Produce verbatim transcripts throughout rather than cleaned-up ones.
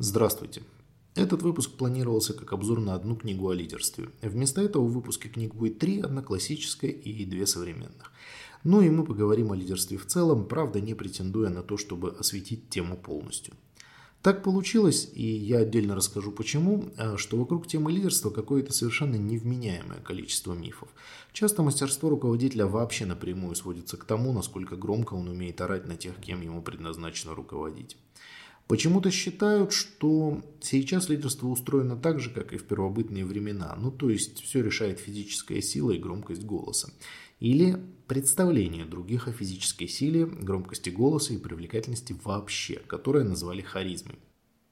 Здравствуйте. Этот выпуск планировался как обзор на одну книгу о лидерстве. Вместо этого в выпуске книг будет три, одна классическая и две современных. Ну и мы поговорим о лидерстве в целом, правда, не претендуя на то, чтобы осветить тему полностью. Так получилось, и я отдельно расскажу почему, что вокруг темы лидерства какое-то совершенно невменяемое количество мифов. Часто мастерство руководителя вообще напрямую сводится к тому, насколько громко он умеет орать на тех, кем ему предназначено руководить. Почему-то считают, что сейчас лидерство устроено так же, как и в первобытные времена, ну то есть все решает физическая сила и громкость голоса. Или представление других о физической силе, громкости голоса и привлекательности вообще, которое назвали харизмой.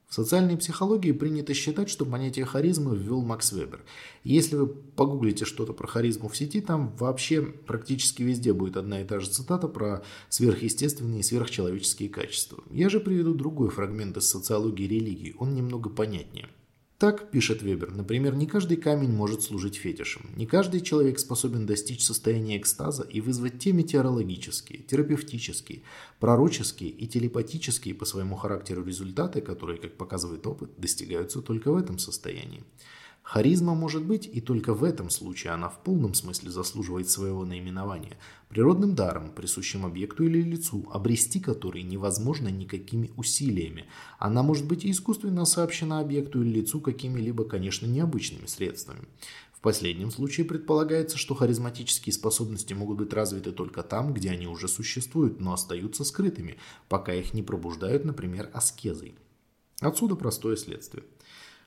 В социальной психологии принято считать, что понятие харизмы ввел Макс Вебер. Если вы погуглите что-то про харизму в сети, там вообще практически везде будет одна и та же цитата про сверхъестественные и сверхчеловеческие качества. Я же приведу другой фрагмент из социологии религии, он немного понятнее. Так, пишет Вебер, например, не каждый камень может служить фетишем, не каждый человек способен достичь состояния экстаза и вызвать те метеорологические, терапевтические, пророческие и телепатические по своему характеру результаты, которые, как показывает опыт, достигаются только в этом состоянии. Харизма может быть, и только в этом случае она в полном смысле заслуживает своего наименования, природным даром, присущим объекту или лицу, обрести который невозможно никакими усилиями. Она может быть и искусственно сообщена объекту или лицу какими-либо, конечно, необычными средствами. В последнем случае предполагается, что харизматические способности могут быть развиты только там, где они уже существуют, но остаются скрытыми, пока их не пробуждают, например, аскезой. Отсюда простое следствие.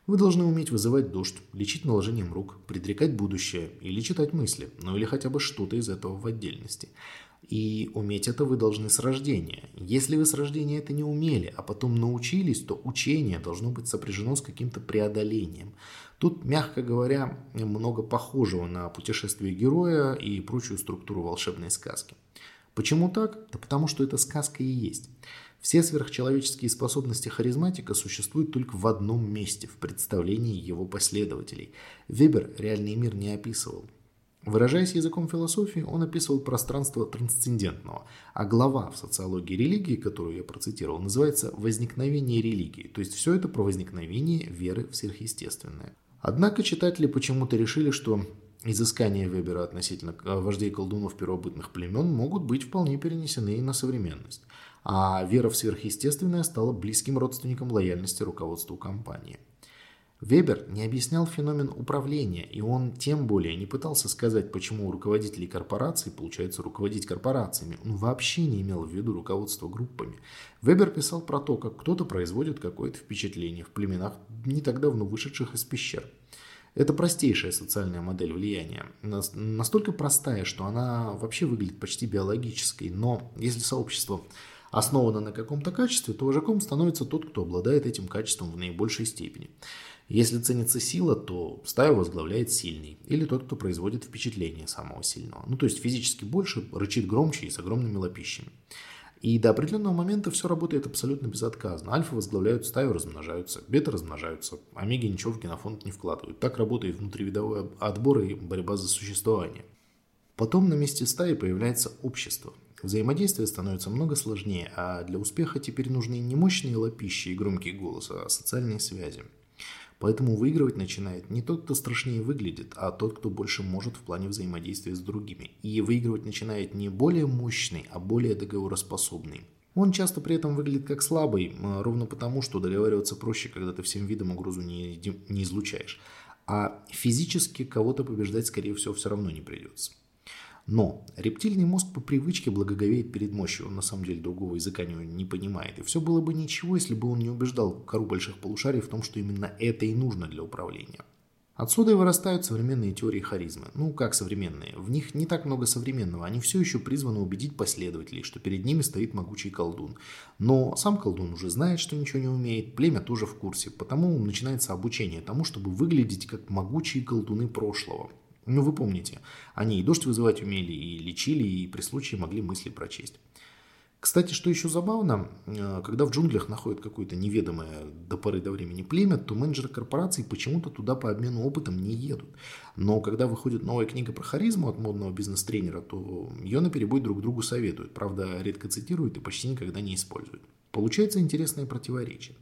Вы должны уметь вызывать дождь, лечить наложением рук, предрекать будущее или читать мысли, ну или хотя бы что-то из этого в отдельности. И уметь это вы должны с рождения. Если вы с рождения это не умели, а потом научились, то учение должно быть сопряжено с каким-то преодолением. Тут, мягко говоря, много похожего на путешествие героя и прочую структуру волшебной сказки. Почему так? Да потому что это сказка и есть. Все сверхчеловеческие способности харизматика существуют только в одном месте, в представлении его последователей. Вебер реальный мир не описывал. Выражаясь языком философии, он описывал пространство трансцендентного, а глава в социологии религии, которую я процитировал, называется «Возникновение религии», то есть все это про возникновение веры в сверхъестественное. Однако читатели почему-то решили, что изыскания Вебера относительно вождей колдунов первобытных племен могут быть вполне перенесены и на современность. А вера в сверхъестественное стала близким родственником лояльности руководству компании. Вебер не объяснял феномен управления, и он тем более не пытался сказать, почему у руководителей корпораций получается руководить корпорациями. Он вообще не имел в виду руководство группами. Вебер писал про то, как кто-то производит какое-то впечатление в племенах, не так давно вышедших из пещер. Это простейшая социальная модель влияния, настолько простая, что она вообще выглядит почти биологической, но если сообщество основано на каком-то качестве, то вожаком становится тот, кто обладает этим качеством в наибольшей степени. Если ценится сила, то стаю возглавляет сильный, или тот, кто производит впечатление самого сильного. Ну, то есть физически больше, рычит громче и с огромными лапищами. И до определенного момента все работает абсолютно безотказно. Альфа возглавляют стаю, размножаются, бета размножаются, омеги ничего в генофонд не вкладывают. Так работает внутривидовой отбор и борьба за существование. Потом на месте стаи появляется общество. Взаимодействие становится много сложнее, а для успеха теперь нужны не мощные лапищи и громкий голос, а социальные связи. Поэтому выигрывать начинает не тот, кто страшнее выглядит, а тот, кто больше может в плане взаимодействия с другими. И выигрывать начинает не более мощный, а более договороспособный. Он часто при этом выглядит как слабый, ровно потому, что договариваться проще, когда ты всем видом угрозу не, не излучаешь. А физически кого-то побеждать, скорее всего, все равно не придется. Но рептильный мозг по привычке благоговеет перед мощью, он на самом деле другого языка не, не понимает. И все было бы ничего, если бы он не убеждал кору больших полушарий в том, что именно это и нужно для управления. Отсюда и вырастают современные теории харизмы. Ну, как современные. В них не так много современного, они все еще призваны убедить последователей, что перед ними стоит могучий колдун. Но сам колдун уже знает, что ничего не умеет, племя тоже в курсе, потому начинается обучение тому, чтобы выглядеть как могучие колдуны прошлого. Ну, вы помните, они и дождь вызывать умели, и лечили, и при случае могли мысли прочесть. Кстати, что еще забавно, когда в джунглях находят какое-то неведомое до поры до времени племя, то менеджеры корпораций почему-то туда по обмену опытом не едут. Но когда выходит новая книга про харизму от модного бизнес-тренера, то ее наперебой друг другу советуют, правда, редко цитируют и почти никогда не используют. Получается интересное противоречие.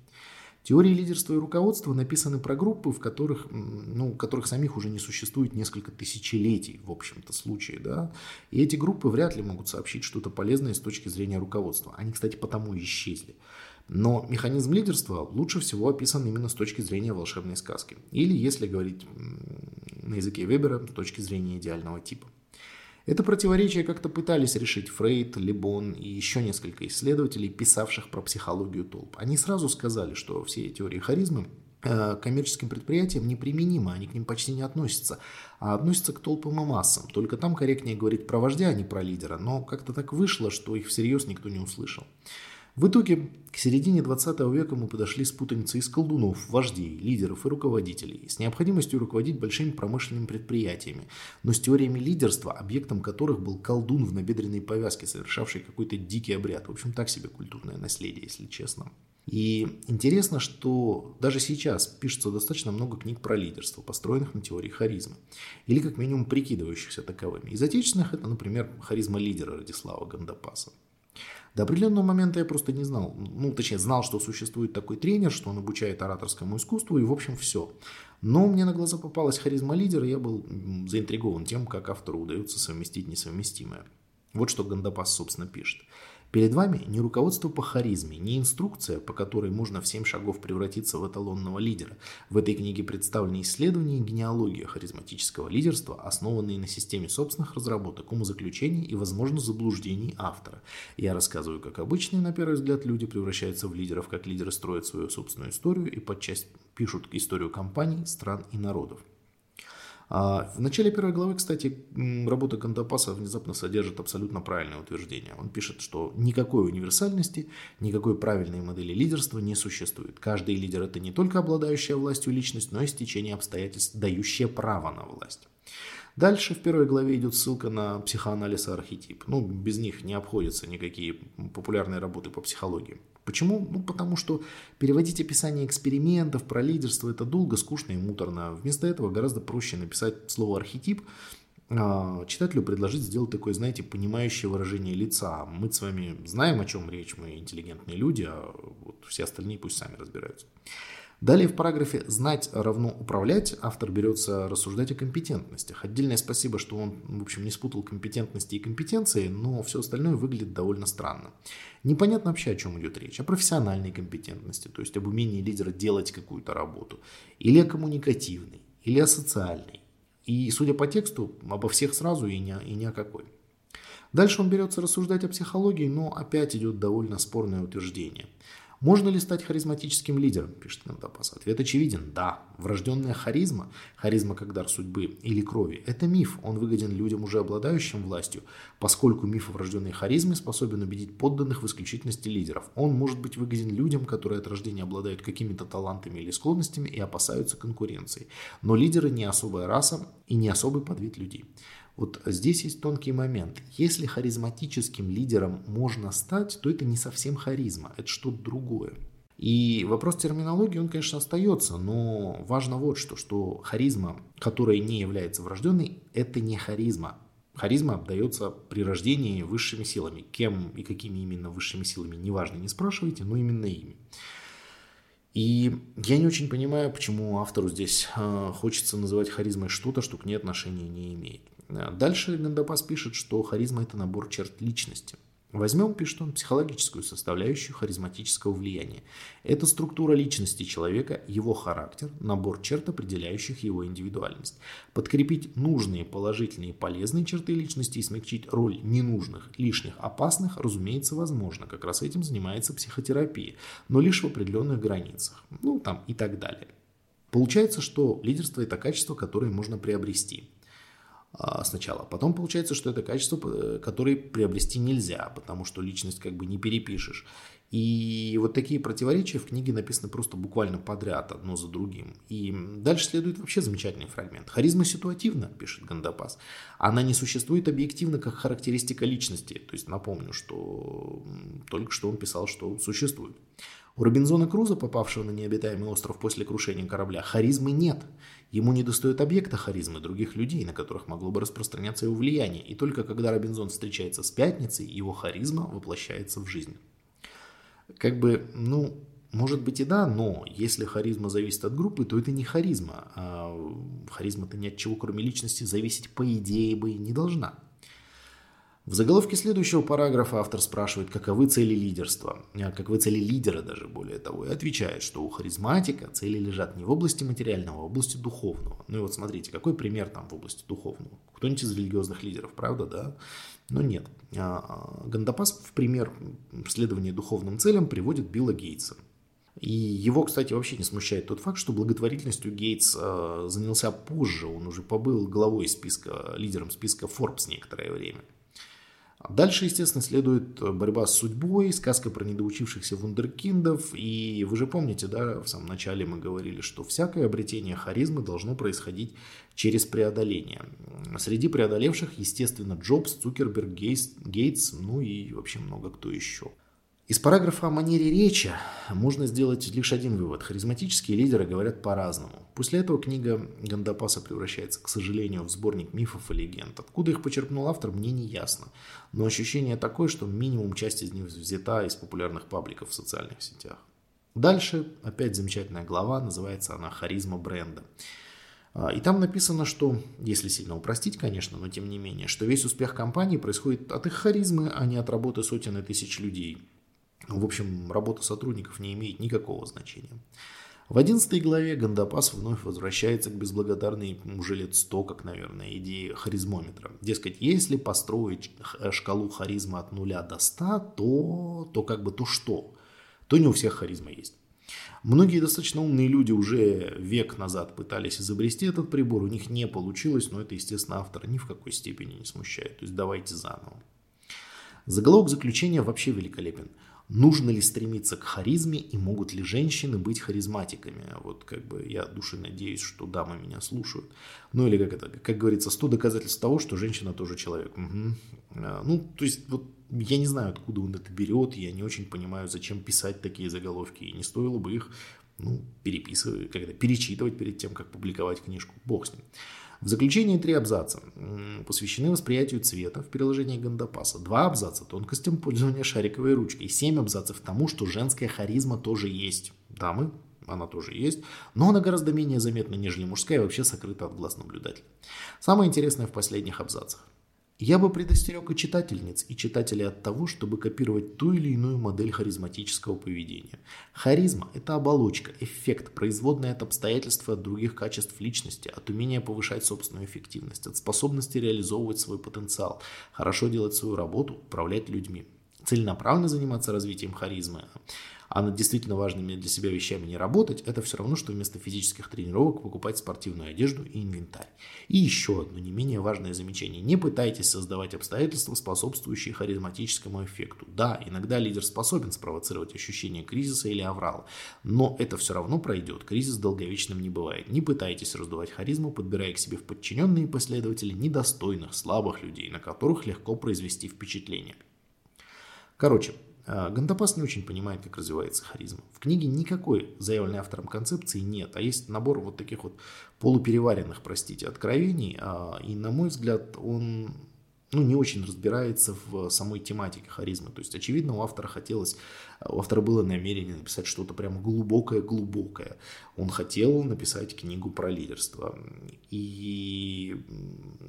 Теории лидерства и руководства написаны про группы, в которых, ну, которых самих уже не существует несколько тысячелетий, в общем-то, случае, да. И эти группы вряд ли могут сообщить что-то полезное с точки зрения руководства. Они, кстати, потому и исчезли. Но механизм лидерства лучше всего описан именно с точки зрения волшебной сказки. Или, если говорить на языке Вебера, с точки зрения идеального типа. Это противоречие как-то пытались решить Фрейд, Лебон и еще несколько исследователей, писавших про психологию толп. Они сразу сказали, что все теории харизмы к коммерческим предприятиям неприменимы, они к ним почти не относятся, а относятся к толпам и массам. Только там корректнее говорить про вождя, а не про лидера, но как-то так вышло, что их всерьез никто не услышал. В итоге, к середине двадцатого века мы подошли с путаницей из колдунов, вождей, лидеров и руководителей, с необходимостью руководить большими промышленными предприятиями, но с теориями лидерства, объектом которых был колдун в набедренной повязке, совершавший какой-то дикий обряд. В общем, так себе культурное наследие, если честно. И интересно, что даже сейчас пишется достаточно много книг про лидерство, построенных на теории харизмы, или как минимум прикидывающихся таковыми. Из отечественных это, например, харизма лидера Радислава Гандапаса. До определенного момента я просто не знал, ну точнее знал, что существует такой тренер, что он обучает ораторскому искусству и в общем все. Но мне на глаза попалась харизма лидера, и я был заинтригован тем, как автору удается совместить несовместимое. Вот что Гандапас, собственно, пишет. Перед вами не руководство по харизме, не инструкция, по которой можно в семь шагов превратиться в эталонного лидера. В этой книге представлены исследования и генеалогия харизматического лидерства, основанные на системе собственных разработок, умозаключений и, возможно, заблуждений автора. Я рассказываю, как обычные, на первый взгляд, люди превращаются в лидеров, как лидеры строят свою собственную историю и подчас пишут историю компаний, стран и народов. В начале первой главы, кстати, работа Гандапаса внезапно содержит абсолютно правильное утверждение. Он пишет, что никакой универсальности, никакой правильной модели лидерства не существует. Каждый лидер – это не только обладающая властью личность, но и стечение обстоятельств, дающее право на власть. Дальше в первой главе идет ссылка на психоанализ и архетип. Ну, без них не обходятся никакие популярные работы по психологии. Почему? Ну, потому что переводить описание экспериментов про лидерство – это долго, скучно и муторно. Вместо этого гораздо проще написать слово «архетип», читателю предложить сделать такое, знаете, понимающее выражение лица. Мы с вами знаем, о чем речь, мы интеллигентные люди, а вот все остальные пусть сами разбираются. Далее в параграфе «Знать равно управлять» автор берется рассуждать о компетентностях. Отдельное спасибо, что он, в общем, не спутал компетентности и компетенции, но все остальное выглядит довольно странно. Непонятно вообще, о чем идет речь. О профессиональной компетентности, то есть об умении лидера делать какую-то работу. Или о коммуникативной, или о социальной. И, судя по тексту, обо всех сразу и ни, и ни о какой. Дальше он берется рассуждать о психологии, но опять идет довольно спорное утверждение. Можно ли стать харизматическим лидером, пишет Гандапас. Ответ очевиден – да. Врожденная харизма, харизма как дар судьбы или крови – это миф, он выгоден людям, уже обладающим властью, поскольку миф о врожденной харизме способен убедить подданных в исключительности лидеров. Он может быть выгоден людям, которые от рождения обладают какими-то талантами или склонностями и опасаются конкуренции. Но лидеры – не особая раса и не особый подвид людей. Вот здесь есть тонкий момент. Если харизматическим лидером можно стать, то это не совсем харизма, это что-то другое. И вопрос терминологии, он, конечно, остается, но важно вот что, что харизма, которая не является врожденной, это не харизма. Харизма обдается при рождении высшими силами. Кем и какими именно высшими силами, неважно, не спрашивайте, но именно ими. И я не очень понимаю, почему автору здесь хочется называть харизмой что-то, что к ней отношения не имеет. Дальше Гандапас пишет, что харизма – это набор черт личности. Возьмем, пишет он, психологическую составляющую харизматического влияния. Это структура личности человека, его характер, набор черт, определяющих его индивидуальность. Подкрепить нужные, положительные и полезные черты личности и смягчить роль ненужных, лишних, опасных, разумеется, возможно. Как раз этим занимается психотерапия, но лишь в определенных границах. Ну, там и так далее. Получается, что лидерство – это качество, которое можно приобрести. Сначала. Потом получается, что это качество, которое приобрести нельзя, потому что личность как бы не перепишешь. И вот такие противоречия в книге написаны просто буквально подряд, одно за другим. И дальше следует вообще замечательный фрагмент. Харизма ситуативна, пишет Гандапас. Она не существует объективно как характеристика личности. То есть напомню, что только что он писал, что существует. У Робинзона Круза, попавшего на необитаемый остров после крушения корабля, харизмы нет. Ему недостает объекта харизмы других людей, на которых могло бы распространяться его влияние. И только когда Робинзон встречается с Пятницей, его харизма воплощается в жизнь. Как бы, ну, Может быть и да, но если харизма зависит от группы, то это не харизма. А харизма-то ни от чего, кроме личности, зависеть по идее бы не должна. В заголовке следующего параграфа автор спрашивает, каковы цели лидерства, каковы цели лидера даже более того, и отвечает, что у харизматика цели лежат не в области материального, а в области духовного. Ну и вот смотрите, какой пример там в области духовного? Кто-нибудь из религиозных лидеров, правда, да? Но нет. Гандапас в пример следования духовным целям приводит Билла Гейтса. И его, кстати, вообще не смущает тот факт, что благотворительностью Гейтс э, занялся позже, он уже побыл главой списка, лидером списка Forbes некоторое время. Дальше, естественно, следует борьба с судьбой, сказка про недоучившихся вундеркиндов. И вы же помните, да, в самом начале мы говорили, что всякое обретение харизмы должно происходить через преодоление. Среди преодолевших, естественно, Джобс, Цукерберг, Гейтс, Гейтс, ну и вообще много кто еще. Из параграфа о манере речи можно сделать лишь один вывод. Харизматические лидеры говорят по-разному. После этого книга Гандапаса превращается, к сожалению, в сборник мифов и легенд. Откуда их почерпнул автор, мне не ясно. Но ощущение такое, что минимум часть из них взята из популярных пабликов в социальных сетях. Дальше опять замечательная глава, называется она «Харизма бренда». И там написано, что, если сильно упростить, конечно, но тем не менее, что весь успех компании происходит от их харизмы, а не от работы сотен и тысяч людей. В общем, работа сотрудников не имеет никакого значения. В одиннадцатой главе Гандапас вновь возвращается к безблагодарной уже лет сто, как, наверное, идее харизмометра. Дескать, если построить шкалу харизмы от нуля до ста, то, то как бы то что? То не у всех харизма есть. Многие достаточно умные люди уже век назад пытались изобрести этот прибор, у них не получилось, но это, естественно, автора ни в какой степени не смущает. То есть давайте заново. Заголовок заключения вообще великолепен. Нужно ли стремиться к харизме и могут ли женщины быть харизматиками? Вот как бы я от души надеюсь, что дамы меня слушают. Ну или как это, как говорится, сто доказательств того, что женщина тоже человек. Угу. Ну, то есть, вот я не знаю, откуда он это берет, я не очень понимаю, зачем писать такие заголовки. И не стоило бы их, ну, переписывать, как это, перечитывать перед тем, как публиковать книжку. Бог с ним. В заключении три абзаца посвящены восприятию цвета в приложении Гандапаса, два абзаца тонкостям пользования шариковой ручкой и семь абзацев тому, что женская харизма тоже есть. Дамы, она тоже есть, но она гораздо менее заметна, нежели мужская и вообще сокрыта от глаз наблюдателя. Самое интересное в последних абзацах. Я бы предостерег и читательниц, и читателей от того, чтобы копировать ту или иную модель харизматического поведения. Харизма – это оболочка, эффект, производная от обстоятельств и от других качеств личности, от умения повышать собственную эффективность, от способности реализовывать свой потенциал, хорошо делать свою работу, управлять людьми. Целенаправленно заниматься развитием харизмы, а над действительно важными для себя вещами не работать, это все равно, что вместо физических тренировок покупать спортивную одежду и инвентарь. И еще одно не менее важное замечание. Не пытайтесь создавать обстоятельства, способствующие харизматическому эффекту. Да, иногда лидер способен спровоцировать ощущение кризиса или аврала, но это все равно пройдет. Кризис долговечным не бывает. Не пытайтесь раздувать харизму, подбирая к себе в подчиненные последователи недостойных, слабых людей, на которых легко произвести впечатление. Короче, Гандапас не очень понимает, как развивается харизма. В книге никакой заявленной автором концепции нет, а есть набор вот таких вот полупереваренных, простите, откровений, и, на мой взгляд, он ну, не очень разбирается в самой тематике харизмы. То есть, очевидно, у автора хотелось, у автора было намерение написать что-то прямо глубокое-глубокое. Он хотел написать книгу про лидерство. И...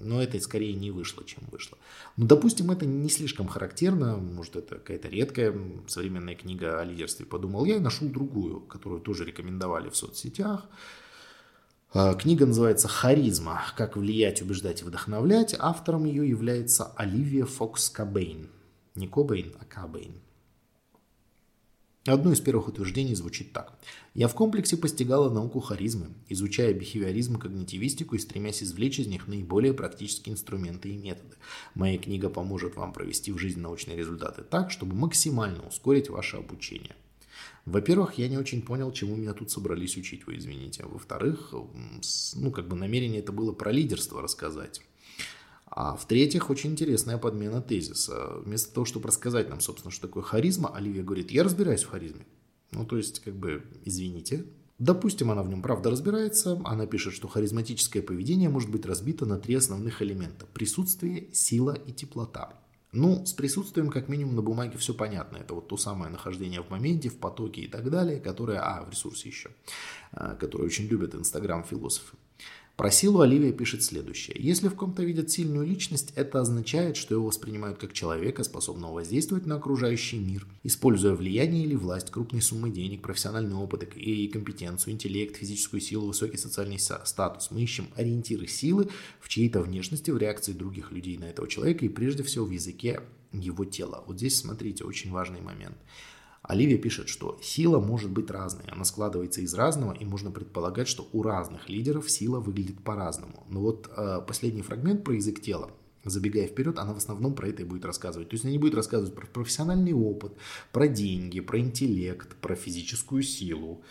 Но это скорее не вышло, чем вышло. Но, допустим, это не слишком характерно. Может, это какая-то редкая современная книга о лидерстве. Подумал я и нашел другую, которую тоже рекомендовали в соцсетях. Книга называется «Харизма. Как влиять, убеждать и вдохновлять». Автором ее является Оливия Фокс-Кабейн. Не Кобейн, а Кабейн. Одно из первых утверждений звучит так. «Я в комплексе постигала науку харизмы, изучая бихевиоризм и когнитивистику и стремясь извлечь из них наиболее практические инструменты и методы. Моя книга поможет вам провести в жизнь научные результаты так, чтобы максимально ускорить ваше обучение». Во-первых, я не очень понял, чему меня тут собрались учить, вы извините. Во-вторых, ну, как бы намерение это было про лидерство рассказать. А в-третьих, очень интересная подмена тезиса. Вместо того, чтобы рассказать нам, собственно, что такое харизма, Оливия говорит, я разбираюсь в харизме. Ну, то есть, как бы, извините. Допустим, она в нем правда разбирается. Она пишет, что харизматическое поведение может быть разбито на три основных элемента. Присутствие, сила и теплота. Ну, с присутствием, как минимум, на бумаге все понятно. Это вот то самое нахождение в моменте, в потоке и так далее, которое, а, в ресурсе еще, которое очень любят инстаграм-философы. Про силу Оливия пишет следующее. Если в ком-то видят сильную личность, это означает, что его воспринимают как человека, способного воздействовать на окружающий мир, используя влияние или власть, крупные суммы денег, профессиональный опыт и компетенцию, интеллект, физическую силу, высокий социальный статус. Мы ищем ориентиры силы в чьей-то внешности, в реакции других людей на этого человека и прежде всего в языке его тела. Вот здесь, смотрите, очень важный момент. Оливия пишет, что сила может быть разной, она складывается из разного, и можно предполагать, что у разных лидеров сила выглядит по-разному. Но вот э, последний фрагмент про язык тела, забегая вперед, она в основном про это и будет рассказывать. То есть она не будет рассказывать про профессиональный опыт, про деньги, про интеллект, про физическую силу.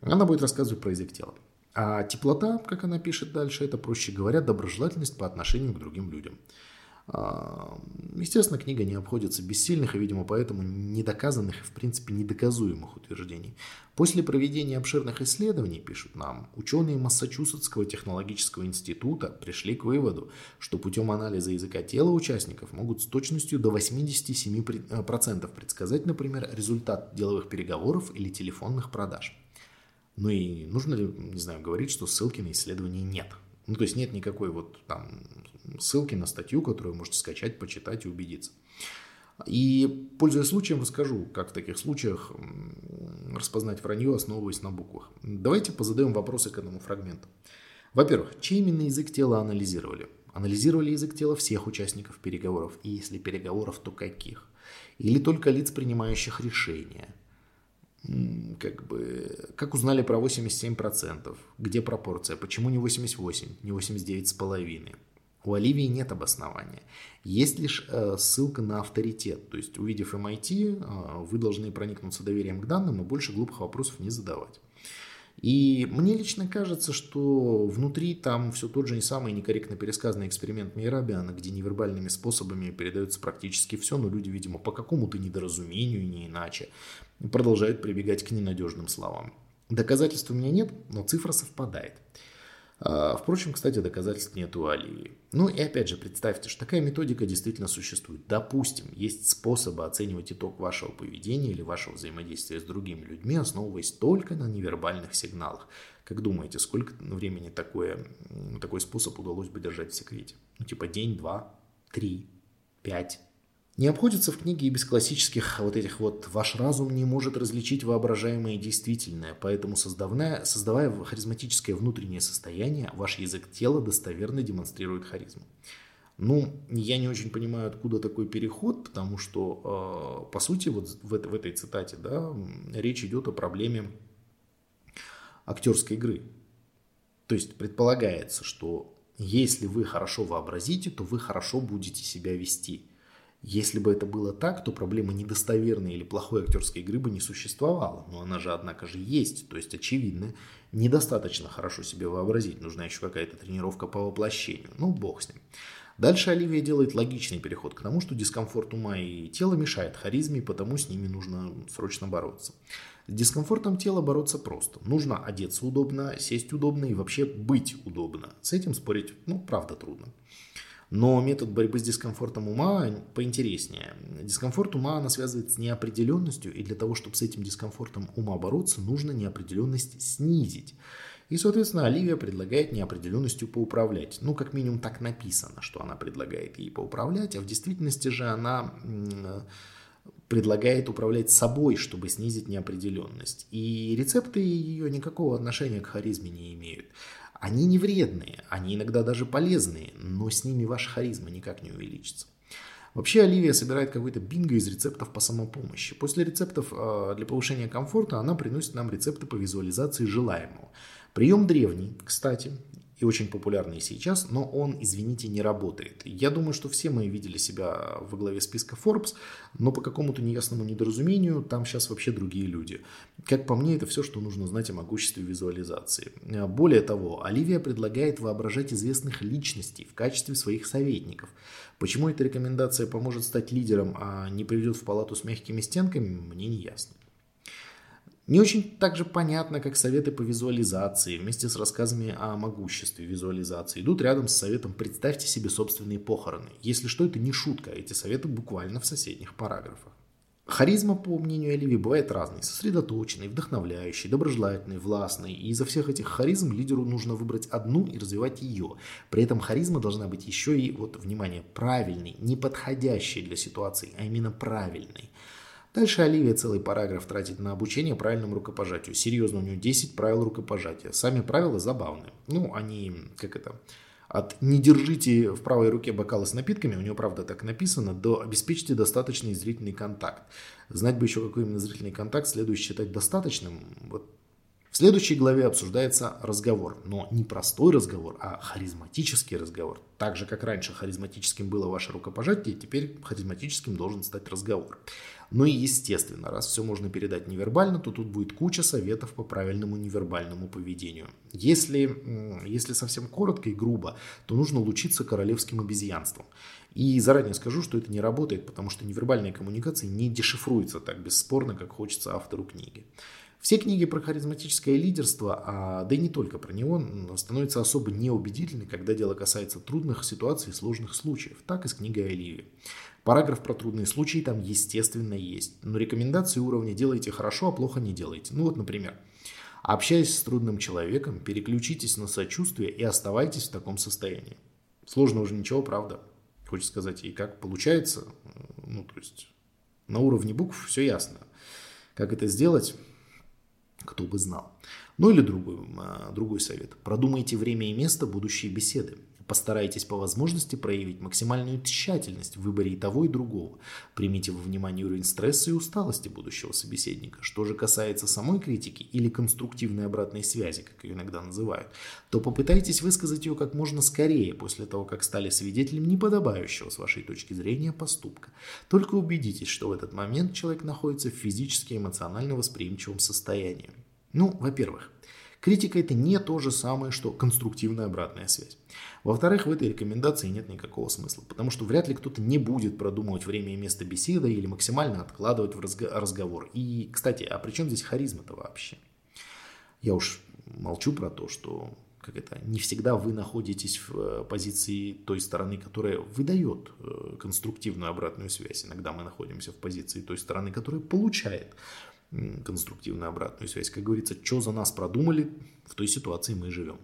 Она будет рассказывать про язык тела. А теплота, как она пишет дальше, это, проще говоря, доброжелательность по отношению к другим людям. Естественно, книга не обходится без сильных и, видимо, поэтому недоказанных и, в принципе, недоказуемых утверждений. После проведения обширных исследований, пишут нам, ученые Массачусетского технологического института пришли к выводу, что путем анализа языка тела участников могут с точностью до восемьдесят семь процентов предсказать, например, результат деловых переговоров или телефонных продаж. Ну и нужно ли, не знаю, говорить, что ссылки на исследования нет. Ну, то есть нет никакой вот там ссылки на статью, которую вы можете скачать, почитать и убедиться. И, пользуясь случаем, расскажу, как в таких случаях распознать вранье, основываясь на буквах. Давайте позадаем вопросы к этому фрагменту. Во-первых, чей именно язык тела анализировали? Анализировали язык тела всех участников переговоров. И если переговоров, то каких? Или только лиц, принимающих решения? Как бы, как узнали про восемьдесят семь процентов? Где пропорция? Почему не восемьдесят восемь, не восемьдесят девять целых пять десятых? У Оливии нет обоснования. Есть лишь э, ссылка на авторитет. То есть, увидев эм ай ти, э, вы должны проникнуться доверием к данным и больше глупых вопросов не задавать. И мне лично кажется, что внутри там все тот же не самый некорректно пересказанный эксперимент Мейрабиана, где невербальными способами передается практически все, но люди, видимо, по какому-то недоразумению, не иначе, продолжают прибегать к ненадежным словам. Доказательств у меня нет, но цифра совпадает. Впрочем, кстати, доказательств нет у Оливии. Ну и опять же, представьте, что такая методика действительно существует. Допустим, есть способы оценивать итог вашего поведения или вашего взаимодействия с другими людьми, основываясь только на невербальных сигналах. Как думаете, сколько времени такое, такой способ удалось бы держать в секрете? Ну типа день, два, три, пять. Не обходится в книге и без классических вот этих вот «ваш разум не может различить воображаемое и действительное, поэтому создавая, создавая харизматическое внутреннее состояние, ваш язык тела достоверно демонстрирует харизму». Ну, я не очень понимаю, откуда такой переход, потому что, э, по сути, вот в, это, в этой цитате, да, речь идет о проблеме актерской игры. То есть предполагается, что если вы хорошо вообразите, то вы хорошо будете себя вести. Если бы это было так, то проблема недостоверной или плохой актерской игры бы не существовала. Но она же, однако же, есть. То есть, очевидно, недостаточно хорошо себе вообразить. Нужна еще какая-то тренировка по воплощению. Ну, бог с ним. Дальше Оливия делает логичный переход к тому, что дискомфорт ума и тела мешает харизме, и потому с ними нужно срочно бороться. С дискомфортом тела бороться просто. Нужно одеться удобно, сесть удобно и вообще быть удобно. С этим спорить, ну, правда, трудно. Но метод борьбы с дискомфортом ума поинтереснее. Дискомфорт ума она связывает с неопределенностью, и для того, чтобы с этим дискомфортом ума бороться, нужно неопределенность снизить. И, соответственно, Оливия предлагает неопределенностью поуправлять. Ну, как минимум, так написано, что она предлагает ей поуправлять, а в действительности же она предлагает управлять собой, чтобы снизить неопределенность. И рецепты ее никакого отношения к харизме не имеют. Они не вредные, они иногда даже полезные, но с ними ваша харизма никак не увеличится. Вообще Оливия собирает какой-то бинго из рецептов по самопомощи. После рецептов для повышения комфорта она приносит нам рецепты по визуализации желаемого. Прием древний, кстати, и очень популярный сейчас, но он, извините, не работает. Я думаю, что все мы видели себя во главе списка Forbes, но по какому-то неясному недоразумению там сейчас вообще другие люди. Как по мне, это все, что нужно знать о могуществе визуализации. Более того, Оливия предлагает воображать известных личностей в качестве своих советников. Почему эта рекомендация поможет стать лидером, а не приведет в палату с мягкими стенками, мне не ясно. Не очень так же понятно, как советы по визуализации вместе с рассказами о могуществе визуализации идут рядом с советом «Представьте себе собственные похороны». Если что, это не шутка, эти советы буквально в соседних параграфах. Харизма, по мнению Оливии, бывает разной: сосредоточенной, вдохновляющей, доброжелательной, властной. И изо всех этих харизм лидеру нужно выбрать одну и развивать ее. При этом харизма должна быть еще и, вот, внимание, правильной, не подходящей для ситуации, а именно правильной. Дальше Оливия целый параграф тратит на обучение правильному рукопожатию. Серьезно, у нее десять правил рукопожатия. Сами правила забавные. Ну, они, как это, от «не держите в правой руке бокалы с напитками», у нее, правда, так написано, до «обеспечьте достаточный зрительный контакт». Знать бы еще, какой именно зрительный контакт следует считать достаточным. Вот. В следующей главе обсуждается разговор. Но не простой разговор, а харизматический разговор. Так же, как раньше харизматическим было ваше рукопожатие, теперь харизматическим должен стать разговор. Ну и естественно, раз все можно передать невербально, то тут будет куча советов по правильному невербальному поведению. Если, если совсем коротко и грубо, то нужно лучиться королевским обезьянством. И заранее скажу, что это не работает, потому что невербальная коммуникация не дешифруется так бесспорно, как хочется автору книги. Все книги про харизматическое лидерство, а, да и не только про него, становятся особо неубедительны, когда дело касается трудных ситуаций и сложных случаев. Так и с книгой Оливии. Параграф про трудные случаи там, естественно, есть. Но рекомендации уровня «делайте хорошо, а плохо не делайте». Ну вот, например, общаясь с трудным человеком, переключитесь на сочувствие и оставайтесь в таком состоянии. Сложно уже ничего, правда? Хочется сказать, и как получается? Ну, то есть, на уровне букв все ясно. Как это сделать? Кто бы знал. Ну или другой, другой совет. Продумайте время и место будущей беседы. Постарайтесь по возможности проявить максимальную тщательность в выборе и того, и другого. Примите во внимание уровень стресса и усталости будущего собеседника. Что же касается самой критики или конструктивной обратной связи, как ее иногда называют, то попытайтесь высказать ее как можно скорее после того, как стали свидетелем неподобающего с вашей точки зрения поступка. Только убедитесь, что в этот момент человек находится в физически и эмоционально восприимчивом состоянии. Ну, во-первых, критика – это не то же самое, что конструктивная обратная связь. Во-вторых, в этой рекомендации нет никакого смысла, потому что вряд ли кто-то не будет продумывать время и место беседы или максимально откладывать в разговор. И, кстати, а при чем здесь харизма-то вообще? Я уж молчу про то, что как это, не всегда вы находитесь в позиции той стороны, которая выдает конструктивную обратную связь. Иногда мы находимся в позиции той стороны, которая получает конструктивную обратную связь. Как говорится, что за нас продумали, в той ситуации мы и живем.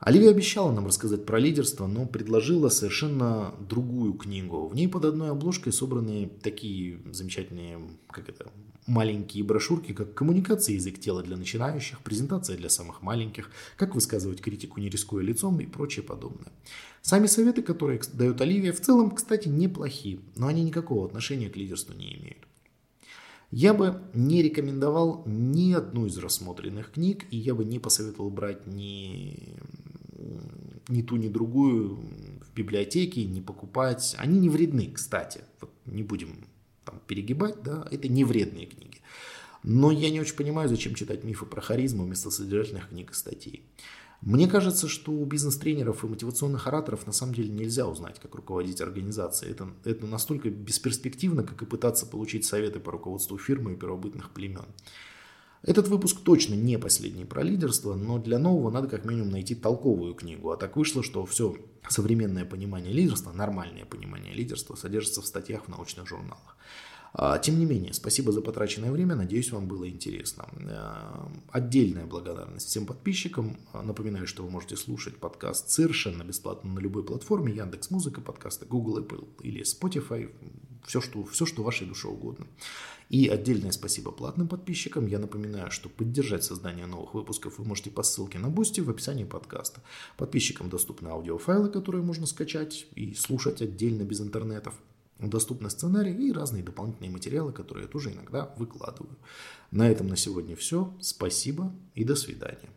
Оливия обещала нам рассказать про лидерство, но предложила совершенно другую книгу. В ней под одной обложкой собраны такие замечательные, как это, маленькие брошюрки, как «Коммуникация. Язык тела для начинающих», «Презентация для самых маленьких», «Как высказывать критику, не рискуя лицом» и прочее подобное. Сами советы, которые дает Оливия, в целом, кстати, неплохие, но они никакого отношения к лидерству не имеют. Я бы не рекомендовал ни одну из рассмотренных книг, и я бы не посоветовал брать ни, ни ту, ни другую в библиотеке, не покупать. Они не вредны, кстати. Вот не будем там перегибать, да, это не вредные книги. Но я не очень понимаю, зачем читать мифы про харизму вместо содержательных книг и статей. Мне кажется, что у бизнес-тренеров и мотивационных ораторов на самом деле нельзя узнать, как руководить организацией. Это, это настолько бесперспективно, как и пытаться получить советы по руководству фирмы и первобытных племен. Этот выпуск точно не последний про лидерство, но для нового надо как минимум найти толковую книгу. А так вышло, что все современное понимание лидерства, нормальное понимание лидерства содержится в статьях в научных журналах. Тем не менее, спасибо за потраченное время, надеюсь, вам было интересно. Отдельная благодарность всем подписчикам. Напоминаю, что вы можете слушать подкаст совершенно бесплатно на любой платформе: Яндекс.Музыка, подкасты Google, Apple или Spotify, все что, все, что вашей душе угодно. И отдельное спасибо платным подписчикам. Я напоминаю, что поддержать создание новых выпусков вы можете по ссылке на Boosty в описании подкаста. Подписчикам доступны аудиофайлы, которые можно скачать и слушать отдельно без интернетов. Доступны сценарии и разные дополнительные материалы, которые я тоже иногда выкладываю. На этом на сегодня все. Спасибо и до свидания.